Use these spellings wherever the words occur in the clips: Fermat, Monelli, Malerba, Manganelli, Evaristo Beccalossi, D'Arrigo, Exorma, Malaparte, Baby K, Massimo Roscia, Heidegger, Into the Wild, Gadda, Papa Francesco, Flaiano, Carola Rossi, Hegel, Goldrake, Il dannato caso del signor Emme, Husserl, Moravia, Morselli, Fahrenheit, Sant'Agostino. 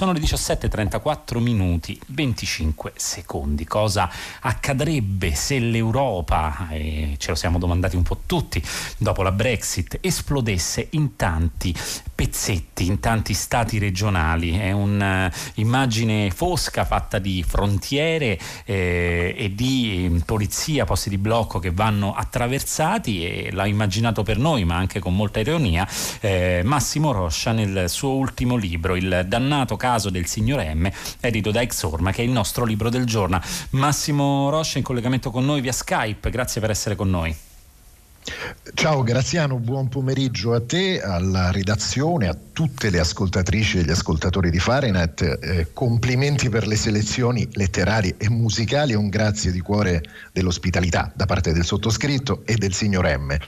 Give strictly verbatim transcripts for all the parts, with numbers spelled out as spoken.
Sono le diciassette e trentaquattro minuti e venticinque secondi. Cosa accadrebbe se l'Europa, e ce lo siamo domandati un po' tutti, dopo la Brexit, esplodesse in tanti pezzetti, in tanti stati regionali? È un'immagine fosca fatta di frontiere eh, e di polizia, posti di blocco che vanno attraversati, e l'ha immaginato per noi, ma anche con molta ironia, eh, Massimo Roscia nel suo ultimo libro, Il dannato caso del signor Emme, edito da Exorma, che è il nostro libro del giorno. Massimo Roscia in collegamento con noi via Skype, grazie per essere con noi. Ciao Graziano, buon pomeriggio a te, alla redazione, a tutte le ascoltatrici e gli ascoltatori di Fahrenheit. Eh, complimenti per le selezioni letterarie e musicali e un grazie di cuore dell'ospitalità da parte del sottoscritto e del signor Emme.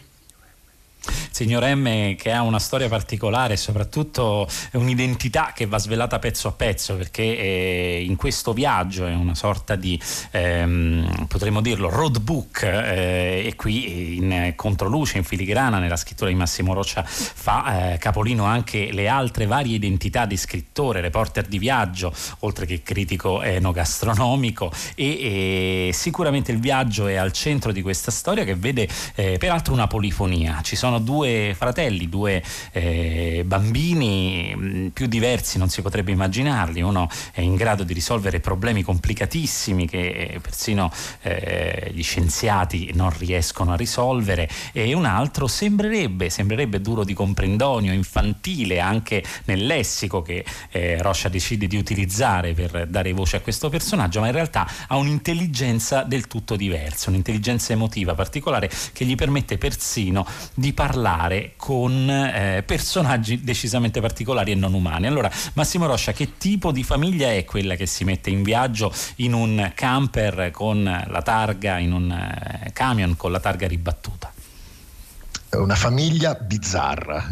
Signor Emme, che ha una storia particolare e soprattutto un'identità che va svelata pezzo a pezzo, perché eh, in questo viaggio è una sorta di ehm, potremmo dirlo road book, eh, e qui in controluce, in filigrana, nella scrittura di Massimo Roscia fa eh, capolino anche le altre varie identità di scrittore, reporter di viaggio oltre che critico enogastronomico, e, e sicuramente il viaggio è al centro di questa storia, che vede eh, peraltro una polifonia. Ci sono due fratelli, due eh, bambini più diversi non si potrebbe immaginarli. Uno è in grado di risolvere problemi complicatissimi che persino eh, gli scienziati non riescono a risolvere, e un altro sembrerebbe, sembrerebbe duro di comprendonio, infantile anche nel lessico che eh, Roscia decide di utilizzare per dare voce a questo personaggio, ma in realtà ha un'intelligenza del tutto diversa, un'intelligenza emotiva particolare che gli permette persino di parlare con eh, personaggi decisamente particolari e non umani. Allora, Massimo Roscia, che tipo di famiglia è quella che si mette in viaggio in un camper con la targa, in un eh, camion con la targa ribattuta? Una famiglia bizzarra,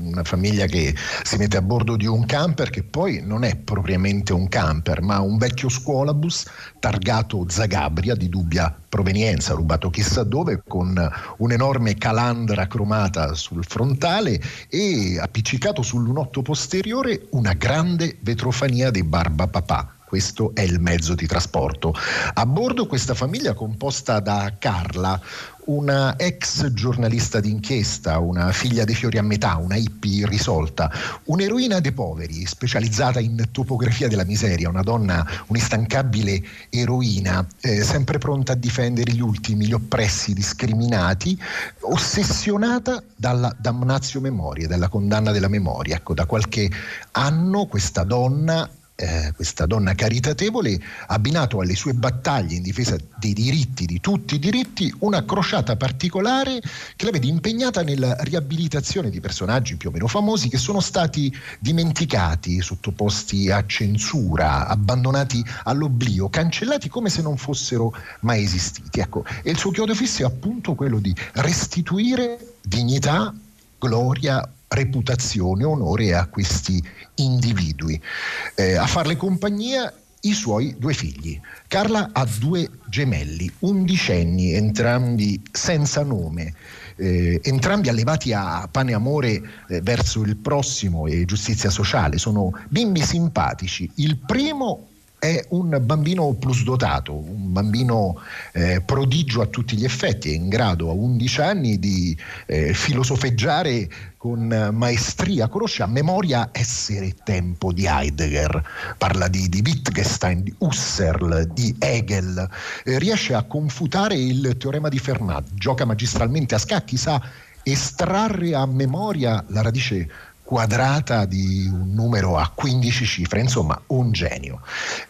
una famiglia che si mette a bordo di un camper che poi non è propriamente un camper, ma un vecchio scuolabus targato Zagabria di dubbia provenienza, rubato chissà dove, con un'enorme calandra cromata sul frontale e appiccicato sul lunotto posteriore una grande vetrofania dei Barbapapà. Questo è il mezzo di trasporto. A bordo questa famiglia composta da Carla, una ex giornalista d'inchiesta, una figlia dei fiori a metà, una hippie irrisolta, un'eroina dei poveri, specializzata in topografia della miseria, una donna, un'instancabile eroina, eh, sempre pronta a difendere gli ultimi, gli oppressi, i discriminati, ossessionata dalla damnatio memoria, dalla condanna della memoria. Ecco, da qualche anno questa donna Eh, questa donna caritatevole ha abbinato alle sue battaglie in difesa dei diritti, di tutti i diritti, una crociata particolare che la vede impegnata nella riabilitazione di personaggi più o meno famosi che sono stati dimenticati, sottoposti a censura, abbandonati all'oblio, cancellati come se non fossero mai esistiti. Ecco, e il suo chiodo fisso è appunto quello di restituire dignità, gloria, reputazione, onore a questi individui. Eh, a farle compagnia i suoi due figli. Carla ha due gemelli, undicenni, entrambi senza nome, eh, entrambi allevati a pane e amore eh, verso il prossimo e giustizia sociale. Sono bimbi simpatici. Il primo è un bambino plusdotato, un bambino eh, prodigio a tutti gli effetti, è in grado a undici anni di eh, filosofeggiare con maestria, conosce a memoria Essere e Tempo di Heidegger, parla di, di Wittgenstein, di Husserl, di Hegel, eh, riesce a confutare il teorema di Fermat, gioca magistralmente a scacchi, sa estrarre a memoria la radice quadrata di un numero a quindici cifre, insomma un genio.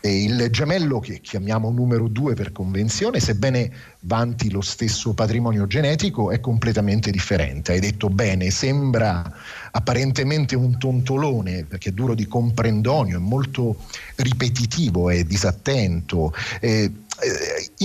E il gemello, che chiamiamo numero due per convenzione, sebbene vanti lo stesso patrimonio genetico, è completamente differente. Hai detto bene, sembra apparentemente un tontolone perché è duro di comprendonio, è molto ripetitivo, è disattento, eh, eh,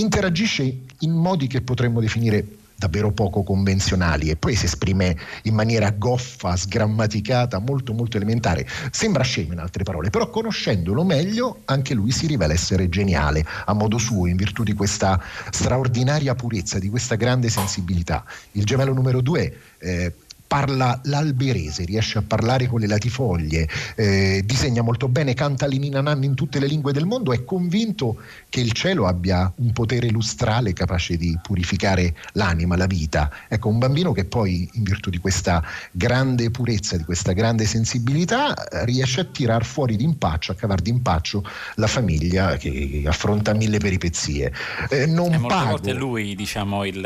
interagisce in modi che potremmo definire davvero poco convenzionali, e poi si esprime in maniera goffa, sgrammaticata, molto molto elementare. Sembra scemo, in altre parole, però conoscendolo meglio anche lui si rivela essere geniale a modo suo, in virtù di questa straordinaria purezza, di questa grande sensibilità. Il gemello numero due eh, parla l'alberese, riesce a parlare con le latifoglie, eh, disegna molto bene, canta l'ininanann in tutte le lingue del mondo, è convinto che il cielo abbia un potere lustrale capace di purificare l'anima, la vita. Ecco, un bambino che poi, in virtù di questa grande purezza, di questa grande sensibilità, riesce a tirar fuori d'impaccio, a cavar d'impaccio la famiglia che affronta mille peripezie. Eh, non pago. Molte volte lui, diciamo, il,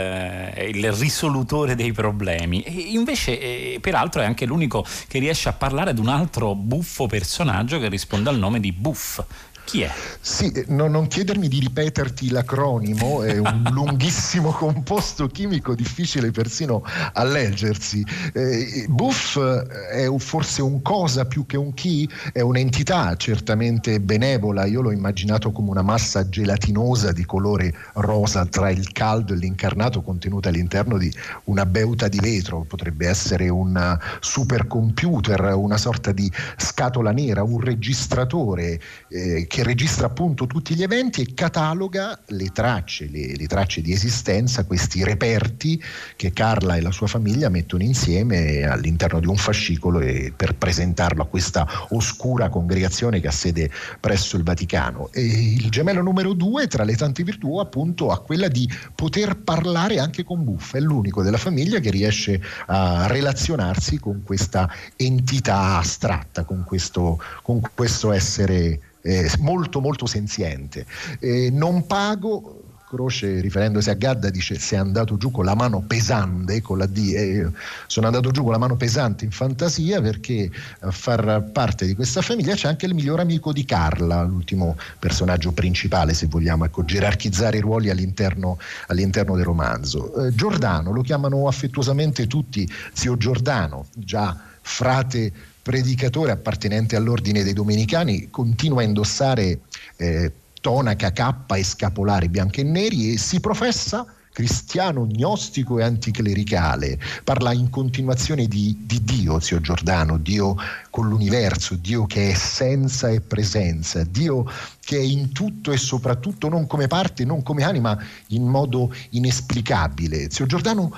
il risolutore dei problemi. E invece, eh, peraltro, è anche l'unico che riesce a parlare ad un altro buffo personaggio che risponde al nome di Buff. Chi è? Sì, no, non chiedermi di ripeterti l'acronimo, è un lunghissimo composto chimico difficile persino a leggersi. Eh, Buff è un, forse un cosa più che un chi, è un'entità certamente benevola, io l'ho immaginato come una massa gelatinosa di colore rosa tra il caldo e l'incarnato contenuta all'interno di una beuta di vetro, potrebbe essere un supercomputer, una sorta di scatola nera, un registratore eh, che Che registra appunto tutti gli eventi e cataloga le tracce, le, le tracce di esistenza, questi reperti che Carla e la sua famiglia mettono insieme all'interno di un fascicolo e per presentarlo a questa oscura congregazione che ha sede presso il Vaticano. E il gemello numero due, tra le tante virtù, appunto, ha quella di poter parlare anche con Buff, è l'unico della famiglia che riesce a relazionarsi con questa entità astratta, con questo, con questo essere Eh, molto molto senziente. Eh, non pago, Croce, riferendosi a Gadda, dice: "Se è andato giù con la mano pesante", con la D, eh, sono andato giù con la mano pesante in fantasia, perché a far parte di questa famiglia c'è anche il miglior amico di Carla, l'ultimo personaggio principale, se vogliamo, ecco, gerarchizzare i ruoli all'interno, all'interno del romanzo. Eh, Giordano, lo chiamano affettuosamente tutti zio Giordano, già frate predicatore appartenente all'ordine dei Domenicani, continua a indossare eh, tonaca, cappa e scapolari bianchi e neri e si professa cristiano, gnostico e anticlericale. Parla in continuazione di, di Dio, zio Giordano, Dio con l'universo, Dio che è essenza e presenza, Dio che è in tutto e soprattutto, non come parte, non come anima, in modo inesplicabile. Zio Giordano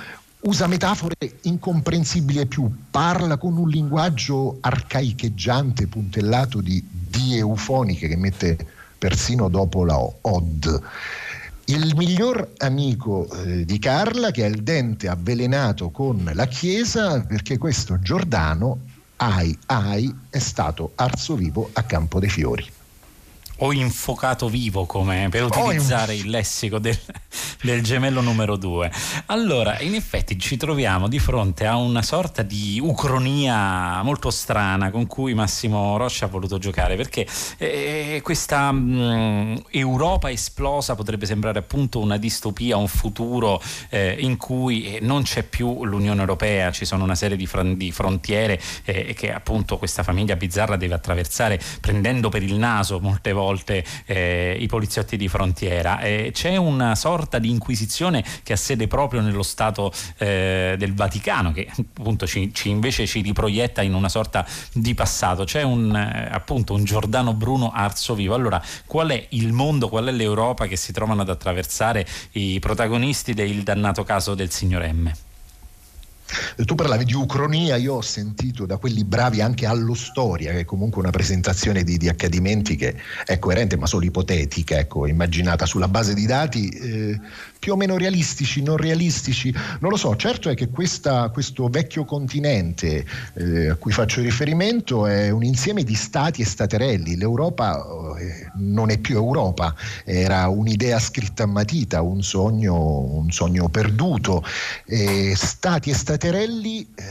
usa metafore incomprensibili e più, parla con un linguaggio arcaicheggiante, puntellato di die eufoniche che mette persino dopo la od. Il miglior amico eh, di Carla, che ha il dente avvelenato con la Chiesa, perché questo Giordano, ai ai, è stato arzovivo a Campo dei Fiori. O infocato vivo, come per utilizzare il lessico del, del gemello numero due. Allora, in effetti ci troviamo di fronte a una sorta di ucronia molto strana con cui Massimo Roscia ha voluto giocare, perché eh, questa mh, Europa esplosa potrebbe sembrare appunto una distopia, un futuro eh, in cui non c'è più l'Unione Europea, ci sono una serie di, fr- di frontiere eh, che appunto questa famiglia bizzarra deve attraversare prendendo per il naso molte volte Volte, eh, i poliziotti di frontiera. Eh, c'è una sorta di inquisizione che ha sede proprio nello Stato eh, del Vaticano, che appunto ci, ci invece ci riproietta in una sorta di passato. C'è un eh, appunto un Giordano Bruno arzovivo. Allora, qual è il mondo, qual è l'Europa che si trovano ad attraversare i protagonisti del dannato caso del signor Emme? Tu parlavi di ucronia, io ho sentito da quelli bravi anche allo storia, che è comunque una presentazione di, di accadimenti che è coerente ma solo ipotetica, ecco, immaginata sulla base di dati eh, più o meno realistici, non realistici, non lo so. Certo è che questa, questo vecchio continente eh, a cui faccio riferimento è un insieme di stati e staterelli. L'Europa eh, non è più Europa, era un'idea scritta a matita, un sogno, un sogno perduto. Eh, stati e staterelli, Terelli, eh,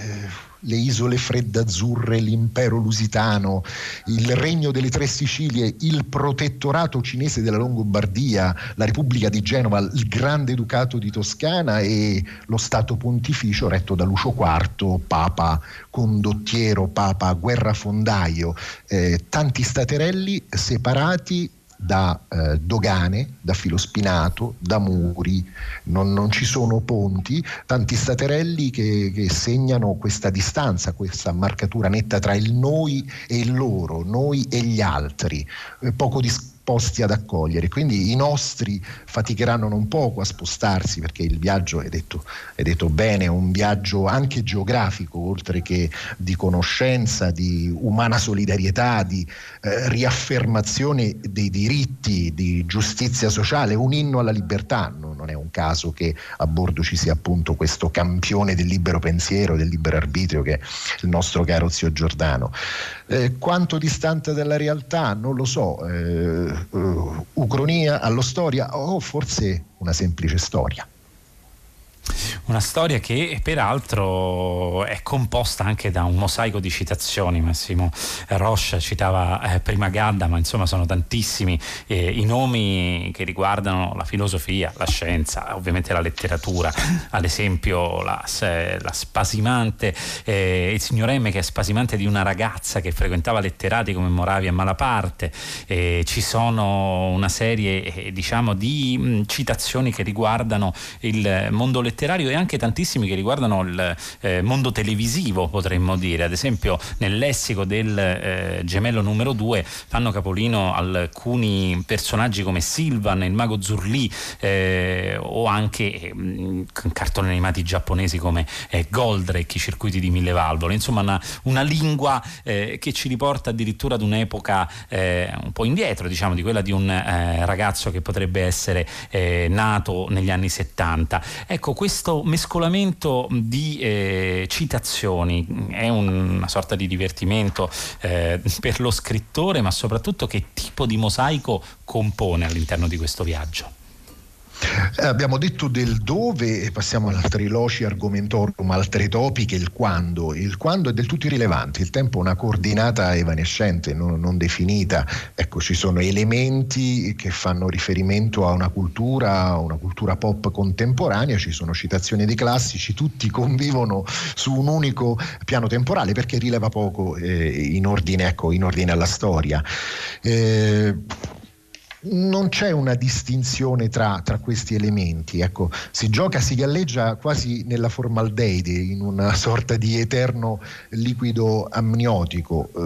le isole freddazzurre, l'impero lusitano, il regno delle tre Sicilie, il protettorato cinese della Longobardia, la Repubblica di Genova, il Grande Ducato di Toscana e lo Stato Pontificio retto da Lucio quarto, Papa condottiero, Papa guerrafondaio. Eh, tanti staterelli separati da eh, dogane, da filospinato, da muri, non, non ci sono ponti, tanti staterelli che, che segnano questa distanza, questa marcatura netta tra il noi e il loro, noi e gli altri. Eh, poco dis- disposti ad accogliere. Quindi i nostri faticheranno non poco a spostarsi, perché il viaggio, è detto, è detto bene, è un viaggio anche geografico, oltre che di conoscenza, di umana solidarietà, di eh, riaffermazione dei diritti, di giustizia sociale, un inno alla libertà. No, non è un caso che a bordo ci sia appunto questo campione del libero pensiero, del libero arbitrio, che è il nostro caro zio Giordano. Eh, quanto distante dalla realtà? Non lo so. Eh, uh, ucronia allo storia, o oh, forse una semplice storia. Una storia che peraltro è composta anche da un mosaico di citazioni. Massimo Roscia citava eh, prima Gadda, ma insomma sono tantissimi eh, i nomi che riguardano la filosofia, la scienza, ovviamente la letteratura, ad esempio la, la spasimante eh, il signor Emme, che è spasimante di una ragazza che frequentava letterati come Moravia e Malaparte. Eh, ci sono una serie eh, diciamo di mh, citazioni che riguardano il mondo letterario e anche tantissimi che riguardano il eh, mondo televisivo, potremmo dire. Ad esempio nel lessico del eh, gemello numero due fanno capolino alcuni personaggi come Silvan, il Mago Zurlì, eh, o anche eh, cartoni animati giapponesi come eh, Goldrake, i circuiti di mille valvole. Insomma una, una lingua eh, che ci riporta addirittura ad un'epoca eh, un po' indietro, diciamo, di quella di un eh, ragazzo che potrebbe essere eh, nato negli anni settanta. Ecco, questo mescolamento di eh, citazioni è un, una sorta di divertimento eh, per lo scrittore, ma soprattutto che tipo di mosaico compone all'interno di questo viaggio? Eh, abbiamo detto del dove, e passiamo al triloci argomentorum, al tre topi, che il quando. Il quando è del tutto irrilevante, il tempo è una coordinata evanescente, non, non definita. Ecco, ci sono elementi che fanno riferimento a una cultura, a una cultura pop contemporanea, ci sono citazioni di classici, tutti convivono su un unico piano temporale, perché rileva poco eh, in ordine, ecco, in ordine alla storia. Eh, Non c'è una distinzione tra, tra questi elementi, ecco, si gioca, si galleggia quasi nella formaldeide, in una sorta di eterno liquido amniotico, eh,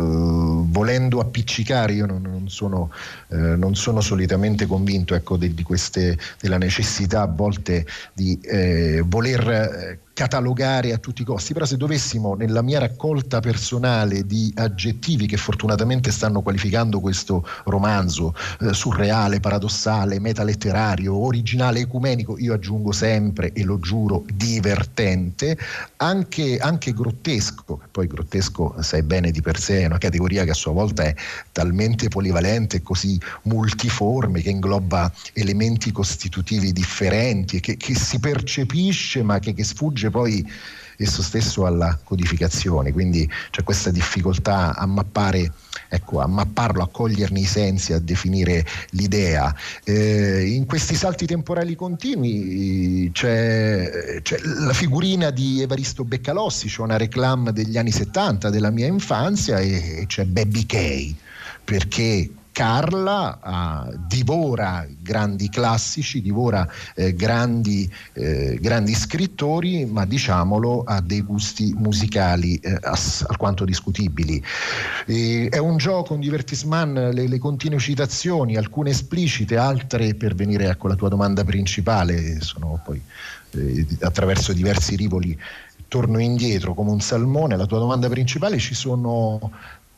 volendo appiccicare. Io non, non, sono, eh, non sono solitamente convinto, ecco, di, di queste, della necessità a volte di eh, voler eh, catalogare a tutti i costi, però se dovessimo, nella mia raccolta personale di aggettivi che fortunatamente stanno qualificando questo romanzo, eh, surreale, paradossale, metaletterario, originale, ecumenico, io aggiungo sempre, e lo giuro, divertente, anche, anche grottesco. Poi grottesco, sai bene, di per sé è una categoria che a sua volta è talmente polivalente e così multiforme, che ingloba elementi costitutivi differenti, che, che si percepisce ma che, che sfugge poi esso stesso alla codificazione. Quindi c'è questa difficoltà a mappare, ecco, a mapparlo, a coglierne i sensi, a definire l'idea. Eh, in questi salti temporali continui c'è, c'è la figurina di Evaristo Beccalossi, c'è una reclame degli anni settanta, della mia infanzia, e, e c'è Baby K, perché Carla uh, divora grandi classici, divora eh, grandi, eh, grandi scrittori, ma diciamolo, ha dei gusti musicali eh, ass- alquanto discutibili. E è un gioco, un divertissement, le, le continue citazioni, alcune esplicite, altre, per venire ecco alla tua domanda principale, sono poi eh, attraverso diversi rivoli torno indietro come un salmone alla tua domanda principale. Ci sono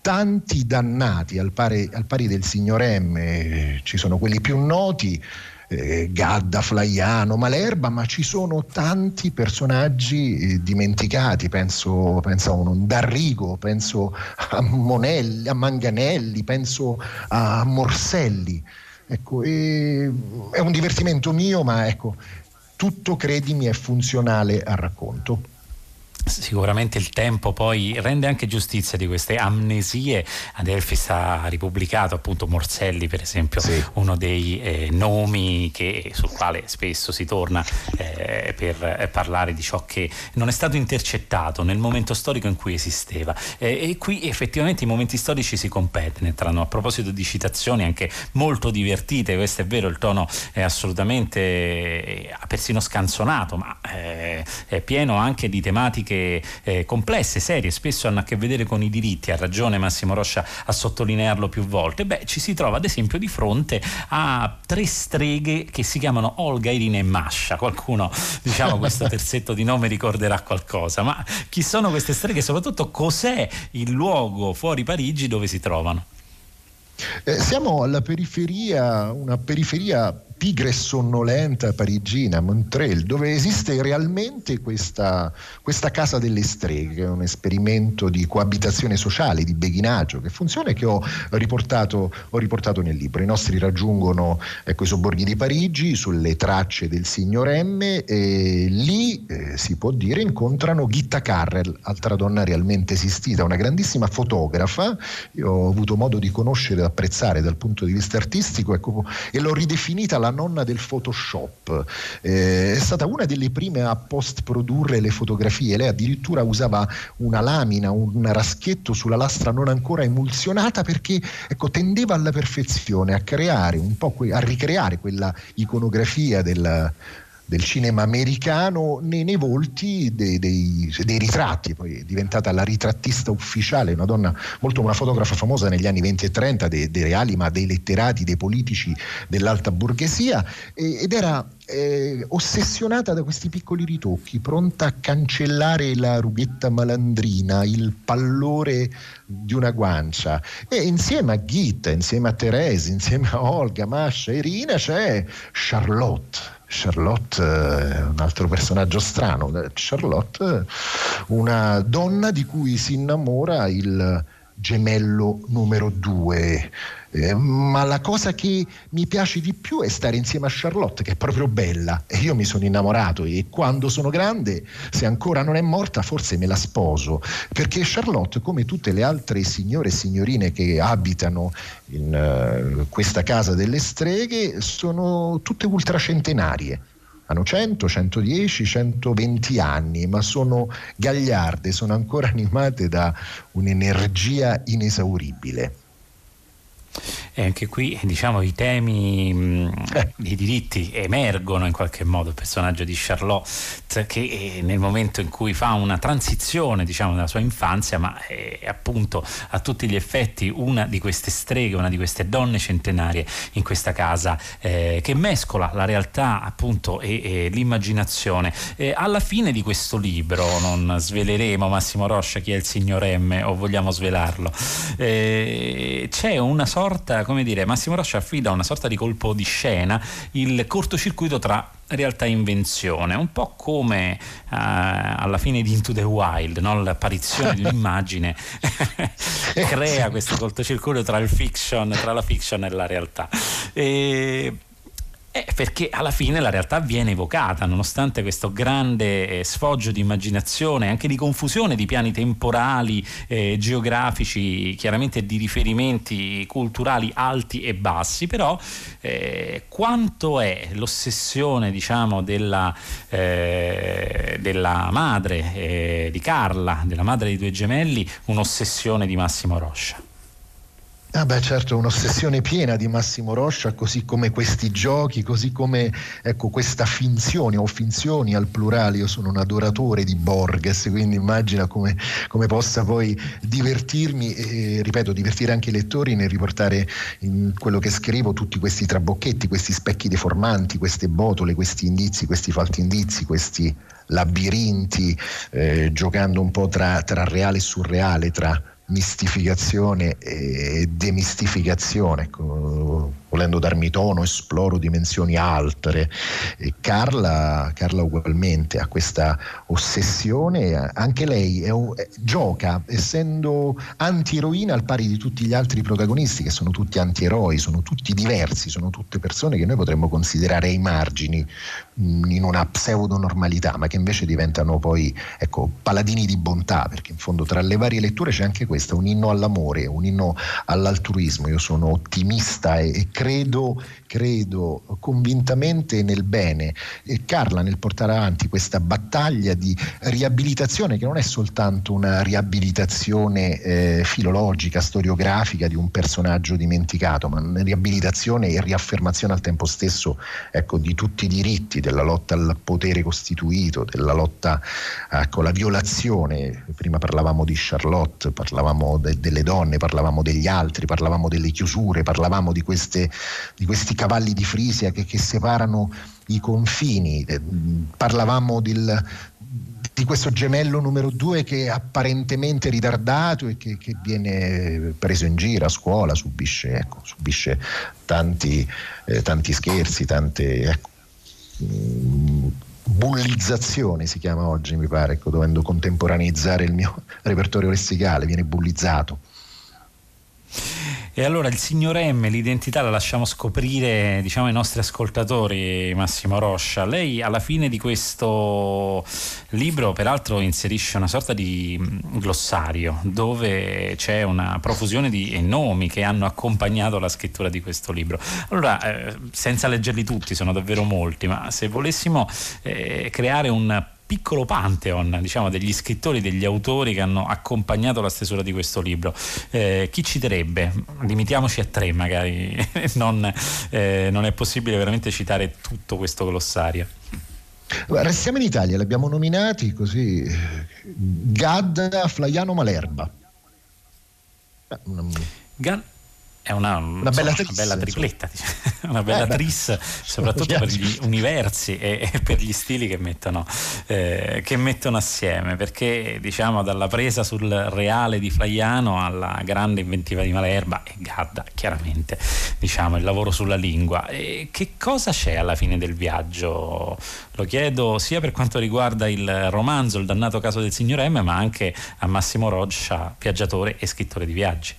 tanti dannati al pari, al pari del signor Emme, ci sono quelli più noti, eh, Gadda, Flaiano, Malerba, ma ci sono tanti personaggi eh, dimenticati, penso, penso a un D'Arrigo, penso a Monelli, a Manganelli, penso a Morselli. Ecco, e, è un divertimento mio, ma ecco, tutto, credimi, è funzionale al racconto. Sicuramente il tempo poi rende anche giustizia di queste amnesie. Adelphi sta ripubblicato appunto Morselli, per esempio, sì, uno dei eh, nomi che, sul quale spesso si torna eh, per parlare di ciò che non è stato intercettato nel momento storico in cui esisteva, eh, e qui effettivamente i momenti storici si compenetrano. A proposito di citazioni anche molto divertite, questo è vero, il tono è assolutamente eh, persino scanzonato, ma eh, è pieno anche di tematiche anche eh, complesse, serie, spesso hanno a che vedere con i diritti, ha ragione Massimo Roscia a sottolinearlo più volte, beh, ci si trova ad esempio di fronte a tre streghe che si chiamano Olga, Irina e Masha. Qualcuno, diciamo, questo terzetto di nome ricorderà qualcosa, ma chi sono queste streghe e soprattutto cos'è il luogo fuori Parigi dove si trovano? Eh, siamo alla periferia, una periferia tigre sonnolenta parigina, Montreuil, dove esiste realmente questa, questa casa delle streghe, un esperimento di coabitazione sociale, di beghinaggio, che funziona e che ho riportato, ho riportato nel libro. I nostri raggiungono ecco, i sobborghi di Parigi sulle tracce del signor Emme e lì eh, si può dire incontrano Gitta Carrell, altra donna realmente esistita, una grandissima fotografa. Io ho avuto modo di conoscere e apprezzare dal punto di vista artistico ecco, e l'ho ridefinita la nonna del Photoshop. Eh, è stata una delle prime a post produrre le fotografie. Lei addirittura usava una lamina, un raschietto sulla lastra non ancora emulsionata, perché ecco, tendeva alla perfezione, a creare un po' que- a ricreare quella iconografia del del cinema americano nei, nei volti dei, dei, dei ritratti. Poi è diventata la ritrattista ufficiale, una donna molto, una fotografa famosa negli anni venti e trenta dei, dei reali, ma dei letterati, dei politici, dell'alta borghesia, e, ed era Eh, ossessionata da questi piccoli ritocchi, pronta a cancellare la rughetta malandrina, il pallore di una guancia. E insieme a Gitta, insieme a Therese, insieme a Olga, Masha, Irina c'è Charlotte. Charlotte è eh, un altro personaggio strano. Charlotte, una donna di cui si innamora il gemello numero due. Eh, ma la cosa che mi piace di più è stare insieme a Charlotte, che è proprio bella, e io mi sono innamorato, e quando sono grande, se ancora non è morta, forse me la sposo, perché Charlotte, come tutte le altre signore e signorine che abitano in uh, questa casa delle streghe, sono tutte ultracentenarie. Hanno cento, centodieci, centoventi anni, ma sono gagliarde, sono ancora animate da un'energia inesauribile. E anche qui, diciamo, i temi mh, i diritti emergono in qualche modo. Il personaggio di Charlotte, che nel momento in cui fa una transizione, diciamo, nella sua infanzia, ma è appunto a tutti gli effetti una di queste streghe, una di queste donne centenarie in questa casa eh, che mescola la realtà appunto e, e l'immaginazione. E alla fine di questo libro non sveleremo, Massimo Roscia, chi è il signor Emme, o vogliamo svelarlo? E c'è una sorta, come dire, Massimo Roscia affida una sorta di colpo di scena, il cortocircuito tra realtà e invenzione, un po' come eh, alla fine di Into the Wild, no? L'apparizione di un'immagine crea questo cortocircuito tra il fiction, tra la fiction e la realtà. E... Eh, perché alla fine la realtà viene evocata, nonostante questo grande eh, sfoggio di immaginazione, anche di confusione di piani temporali, eh, geografici, chiaramente di riferimenti culturali alti e bassi, però eh, quanto è l'ossessione, diciamo, della, eh, della madre eh, di Carla, della madre dei due gemelli, un'ossessione di Massimo Roscia? Ah beh, certo, un'ossessione piena di Massimo Roscia, così come questi giochi, così come ecco, questa finzione o finzioni al plurale. Io sono un adoratore di Borges, quindi immagina come, come possa poi divertirmi e, ripeto, divertire anche i lettori nel riportare in quello che scrivo tutti questi trabocchetti, questi specchi deformanti, queste botole, questi indizi, questi falsi indizi, questi labirinti, eh, giocando un po' tra, tra reale e surreale, tra mistificazione e demistificazione. Volendo darmi tono, esploro dimensioni altre. E Carla, Carla ugualmente ha questa ossessione, anche lei è un, è, gioca, essendo antieroina al pari di tutti gli altri protagonisti, che sono tutti antieroi, sono tutti diversi, sono tutte persone che noi potremmo considerare ai margini, mh, in una pseudonormalità, ma che invece diventano poi ecco, paladini di bontà, perché in fondo tra le varie letture c'è anche questa, un inno all'amore, un inno all'altruismo. Io sono ottimista e e credo, credo convintamente nel bene. E Carla, nel portare avanti questa battaglia di riabilitazione, che non è soltanto una riabilitazione eh, filologica, storiografica di un personaggio dimenticato, ma una riabilitazione e riaffermazione al tempo stesso, ecco, di tutti i diritti, della lotta al potere costituito, della lotta eh, con la violazione. Prima parlavamo di Charlotte, parlavamo de- delle donne, parlavamo degli altri, parlavamo delle chiusure, parlavamo di, queste, di questi cavalli di Frisia che, che separano i confini, parlavamo del, di questo gemello numero due che è apparentemente ritardato e che, che viene preso in giro a scuola, subisce, ecco, subisce tanti, eh, tanti scherzi, tante... Ecco, mh, bullizzazione si chiama oggi, mi pare, ecco, dovendo contemporaneizzare il mio repertorio lessicale, viene bullizzato. E allora il signor M, l'identità la lasciamo scoprire, diciamo, ai nostri ascoltatori. Massimo Roscia, lei alla fine di questo libro peraltro inserisce una sorta di glossario dove c'è una profusione di nomi che hanno accompagnato la scrittura di questo libro. Allora, eh, senza leggerli tutti, sono davvero molti, ma se volessimo eh, creare un piccolo pantheon, diciamo, degli scrittori, degli autori che hanno accompagnato la stesura di questo libro, eh, chi citerebbe? Limitiamoci a tre magari, non, eh, non è possibile veramente citare tutto questo glossario. Restiamo in Italia, li abbiamo nominati così: Gadda, Flaiano, Malerba. Gadda è una, una, bella, so, tris, una bella tripletta, diciamo. Una bella eh, tris, soprattutto per gli universi e, e per gli stili che mettono, eh, che mettono assieme, perché, diciamo, dalla presa sul reale di Flaiano alla grande inventiva di Malerba e Gadda, chiaramente, diciamo, il lavoro sulla lingua. E che cosa c'è alla fine del viaggio? Lo chiedo sia per quanto riguarda il romanzo Il dannato caso del signor Emme, ma anche a Massimo Roscia, viaggiatore e scrittore di viaggi.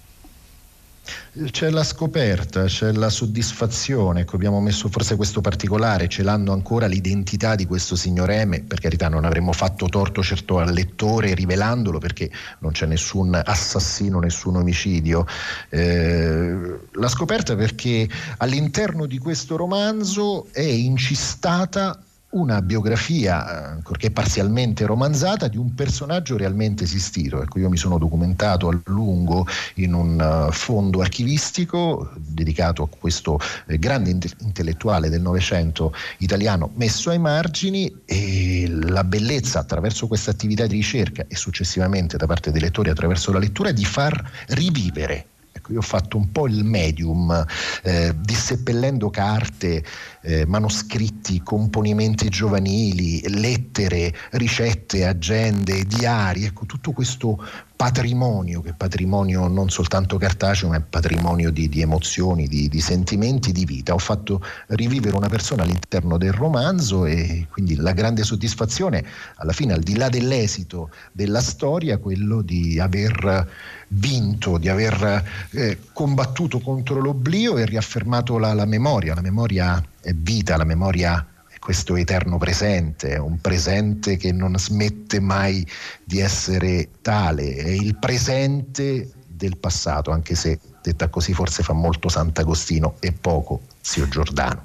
C'è la scoperta, c'è la soddisfazione, ecco, abbiamo messo forse questo particolare, ce l'hanno ancora l'identità di questo signor M, per carità non avremmo fatto torto certo al lettore rivelandolo, perché non c'è nessun assassino, nessun omicidio, eh, la scoperta perché all'interno di questo romanzo è incistata una biografia, ancorché parzialmente romanzata, di un personaggio realmente esistito. Ecco, io mi sono documentato a lungo in un fondo archivistico dedicato a questo grande intellettuale del Novecento italiano messo ai margini, e la bellezza, attraverso questa attività di ricerca e successivamente da parte dei lettori attraverso la lettura, è di far rivivere. Ecco, io ho fatto un po' il medium, eh, disseppellendo carte, eh, manoscritti, componimenti giovanili, lettere, ricette, agende, diari, ecco, tutto questo patrimonio, che è patrimonio non soltanto cartaceo, ma è patrimonio di, di emozioni, di, di sentimenti, di vita. Ho fatto rivivere una persona all'interno del romanzo, e quindi la grande soddisfazione, alla fine, al di là dell'esito della storia, quello di aver vinto, di aver eh, combattuto contro l'oblio e riaffermato la, la memoria. La memoria è vita, la memoria è questo eterno presente, è un presente che non smette mai di essere tale, è il presente del passato, anche se detta così forse fa molto Sant'Agostino e poco Zio Giordano.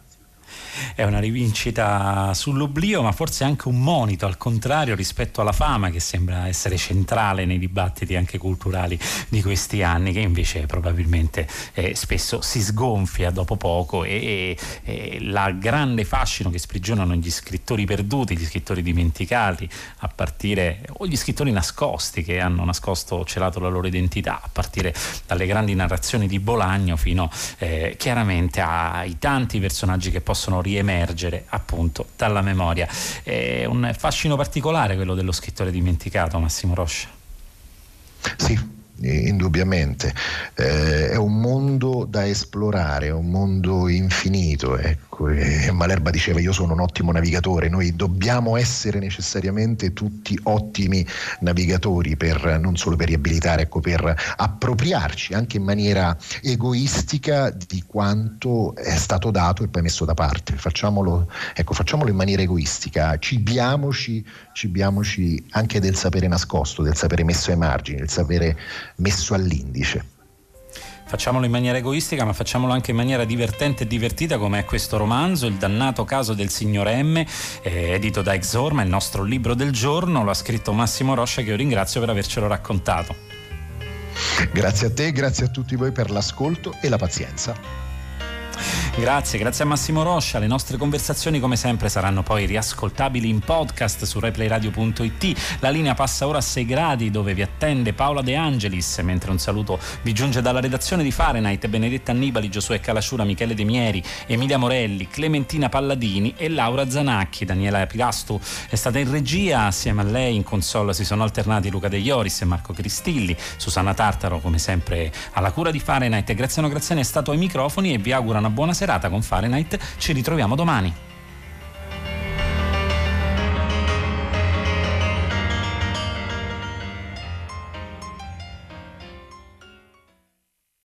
È una rivincita sull'oblio, ma forse anche un monito al contrario rispetto alla fama, che sembra essere centrale nei dibattiti anche culturali di questi anni, che invece probabilmente eh, spesso si sgonfia dopo poco, e, e, e la grande fascino che sprigionano gli scrittori perduti, gli scrittori dimenticati, a partire, o gli scrittori nascosti che hanno nascosto o celato la loro identità, a partire dalle grandi narrazioni di Bolaño fino eh, chiaramente ai tanti personaggi che possono riemergere appunto dalla memoria. È un fascino particolare quello dello scrittore dimenticato, Massimo Roscia. Sì, indubbiamente, eh, è un mondo da esplorare, è un mondo infinito, ecco. E Malerba diceva: io sono un ottimo navigatore. Noi dobbiamo essere necessariamente tutti ottimi navigatori, per, non solo per riabilitare, ecco, per appropriarci anche in maniera egoistica di quanto è stato dato e poi messo da parte. Facciamolo, ecco, facciamolo in maniera egoistica, cibiamoci, cibiamoci anche del sapere nascosto, del sapere messo ai margini, del sapere messo all'indice. Facciamolo in maniera egoistica, ma facciamolo anche in maniera divertente e divertita, come è questo romanzo, Il dannato caso del signor Emme, eh, edito da Exorma, il nostro libro del giorno. Lo ha scritto Massimo Roscia, che io ringrazio per avercelo raccontato. Grazie a te, grazie a tutti voi per l'ascolto e la pazienza. Grazie, grazie a Massimo Roscia. Le nostre conversazioni, come sempre, saranno poi riascoltabili in podcast su RaiPlayRadio.it. La linea passa ora a sei gradi, dove vi attende Paola De Angelis, mentre un saluto vi giunge dalla redazione di Fahrenheit: Benedetta Annibali, Giosuè Calasciura, Michele De Mieri, Emilia Morelli, Clementina Palladini e Laura Zanacchi. Daniela Pirastu è stata in regia, assieme a lei in console si sono alternati Luca De Ioris e Marco Cristilli, Susanna Tartaro come sempre alla cura di Fahrenheit, e Graziano Graziani è stato ai microfoni. E vi auguro una buona serata con Fahrenheit, ci ritroviamo domani.